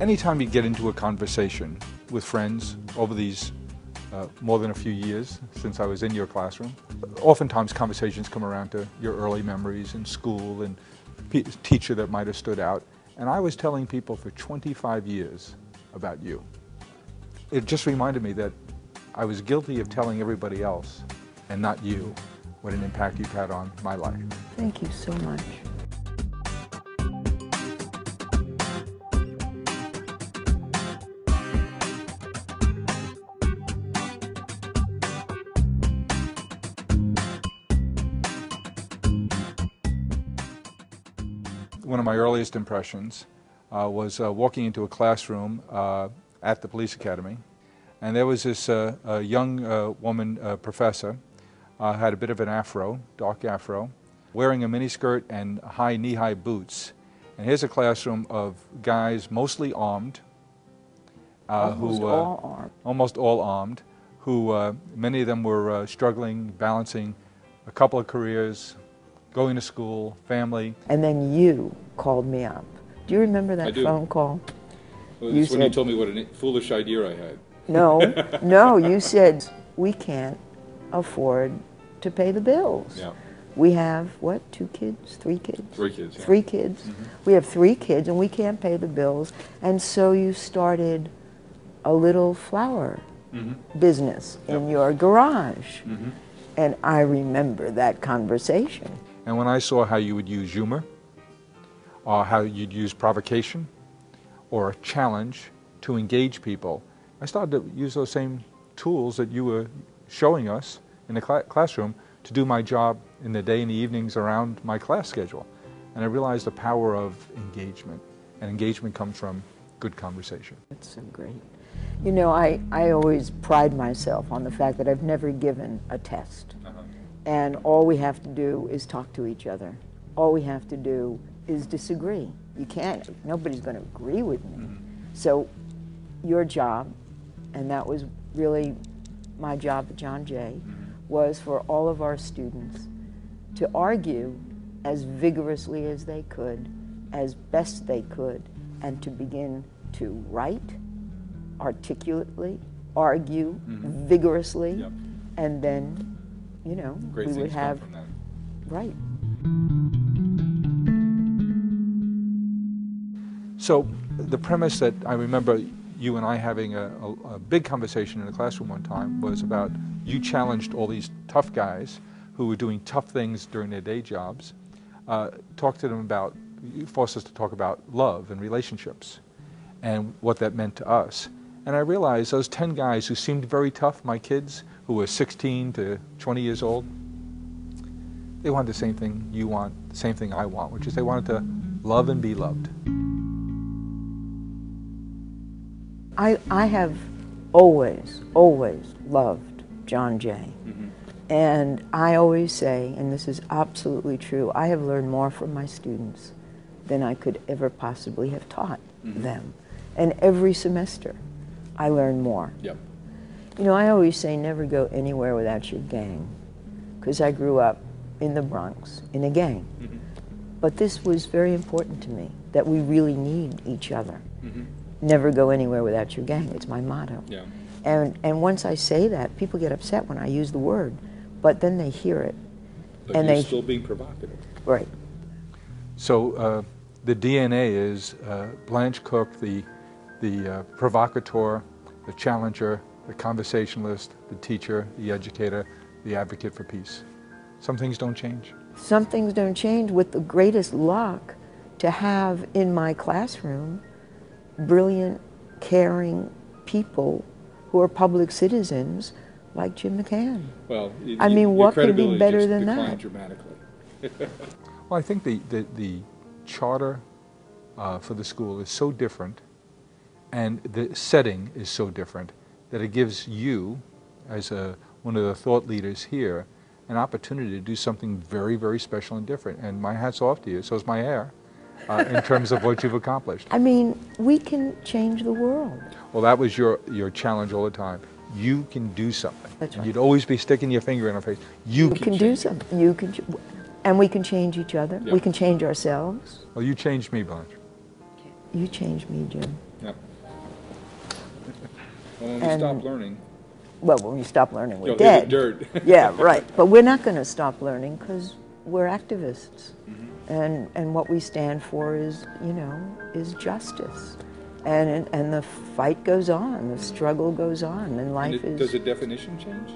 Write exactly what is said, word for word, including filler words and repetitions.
anytime you get into a conversation with friends over these uh, more than a few years since I was in your classroom, oftentimes conversations come around to your early memories in school and pe teacher that might have stood out. And I was telling people for twenty-five years about you. It just reminded me that I was guilty of telling everybody else and not you what an impact you've had on my life. Thank you so much. One of my earliest impressions uh, was uh, walking into a classroom uh, at the police academy, and there was this uh, uh, young uh, woman uh, professor, uh, had a bit of an afro, dark afro, wearing a miniskirt and high knee-high boots. And here's a classroom of guys mostly armed, uh, almost who uh, all armed. almost all armed, who uh, many of them were uh, struggling, balancing a couple of careers, going to school, family. And then you called me up. Do you remember that phone call? Well, that's when you told me what a foolish idea I had. No, no, you said, we can't afford to pay the bills. Yeah. We have, what, two kids, three kids? Three kids, yeah. Three kids. Mm-hmm. We have three kids and we can't pay the bills. And so you started a little flower mm-hmm. business yep. in your garage. Mm-hmm. And I remember that conversation. And when I saw how you would use humor, or how you'd use provocation, or a challenge to engage people, I started to use those same tools that you were showing us in the cl classroom to do my job in the day and the evenings around my class schedule. And I realized the power of engagement. And engagement comes from good conversation. That's so great. You know, I, I always pride myself on the fact that I've never given a test. Uh-huh. And all we have to do is talk to each other. All we have to do is disagree. You can't, nobody's going to agree with me. Mm-hmm. So your job, and that was really my job at John Jay, mm-hmm. was for all of our students to argue as vigorously as they could, as best they could, and to begin to write articulately, argue mm-hmm. vigorously, yep. and then you know, Great we would have, right. So the premise that I remember you and I having a, a, a big conversation in the classroom one time was about you challenged all these tough guys who were doing tough things during their day jobs. Uh, talk to them about, you forced us to talk about love and relationships and what that meant to us. And I realized those ten guys who seemed very tough, my kids, who were sixteen to twenty years old, they wanted the same thing you want, the same thing I want, which is they wanted to love and be loved. I, I have always, always loved John Jay. Mm-hmm. And I always say, and this is absolutely true, I have learned more from my students than I could ever possibly have taught mm-hmm. them. And every semester, I learn more. Yep. You know, I always say never go anywhere without your gang, because I grew up in the Bronx in a gang. Mm-hmm. But this was very important to me, that we really need each other. Mm-hmm. Never go anywhere without your gang, it's my motto. Yeah. And, and once I say that, people get upset when I use the word, but then they hear it. But and you're they, still being provocative. Right. So uh, the D N A is uh, Blanche Cook, the, the uh, provocateur, the challenger, the conversationalist, the teacher, the educator, the advocate for peace. Some things don't change. Some things don't change. With the greatest luck, to have in my classroom brilliant, caring people who are public citizens like Jim McCann. Well, you, I mean, what could be better than that? Dramatically. Well, I think the, the, the charter uh, for the school is so different, and the setting is so different, that it gives you, as a, one of the thought leaders here, an opportunity to do something very, very special and different. And my hat's off to you, so is my hair, uh, in terms of what you've accomplished. I mean, we can change the world. Well, that was your, your challenge all the time. You can do something. That's right. You'd always be sticking your finger in our face. You, you can, can do something. You can, and we can change each other. Yep. We can change ourselves. Well, you changed me, Blanche. You changed me, Jim. Yep. Well, when we and, stop learning. Well, when we stop learning, we're dead. Dirt. Yeah, right. But we're not going to stop learning because we're activists. Mm-hmm. And, and what we stand for is, you know, is justice. And, and the fight goes on, the struggle goes on, and life and it, is... Does the definition change?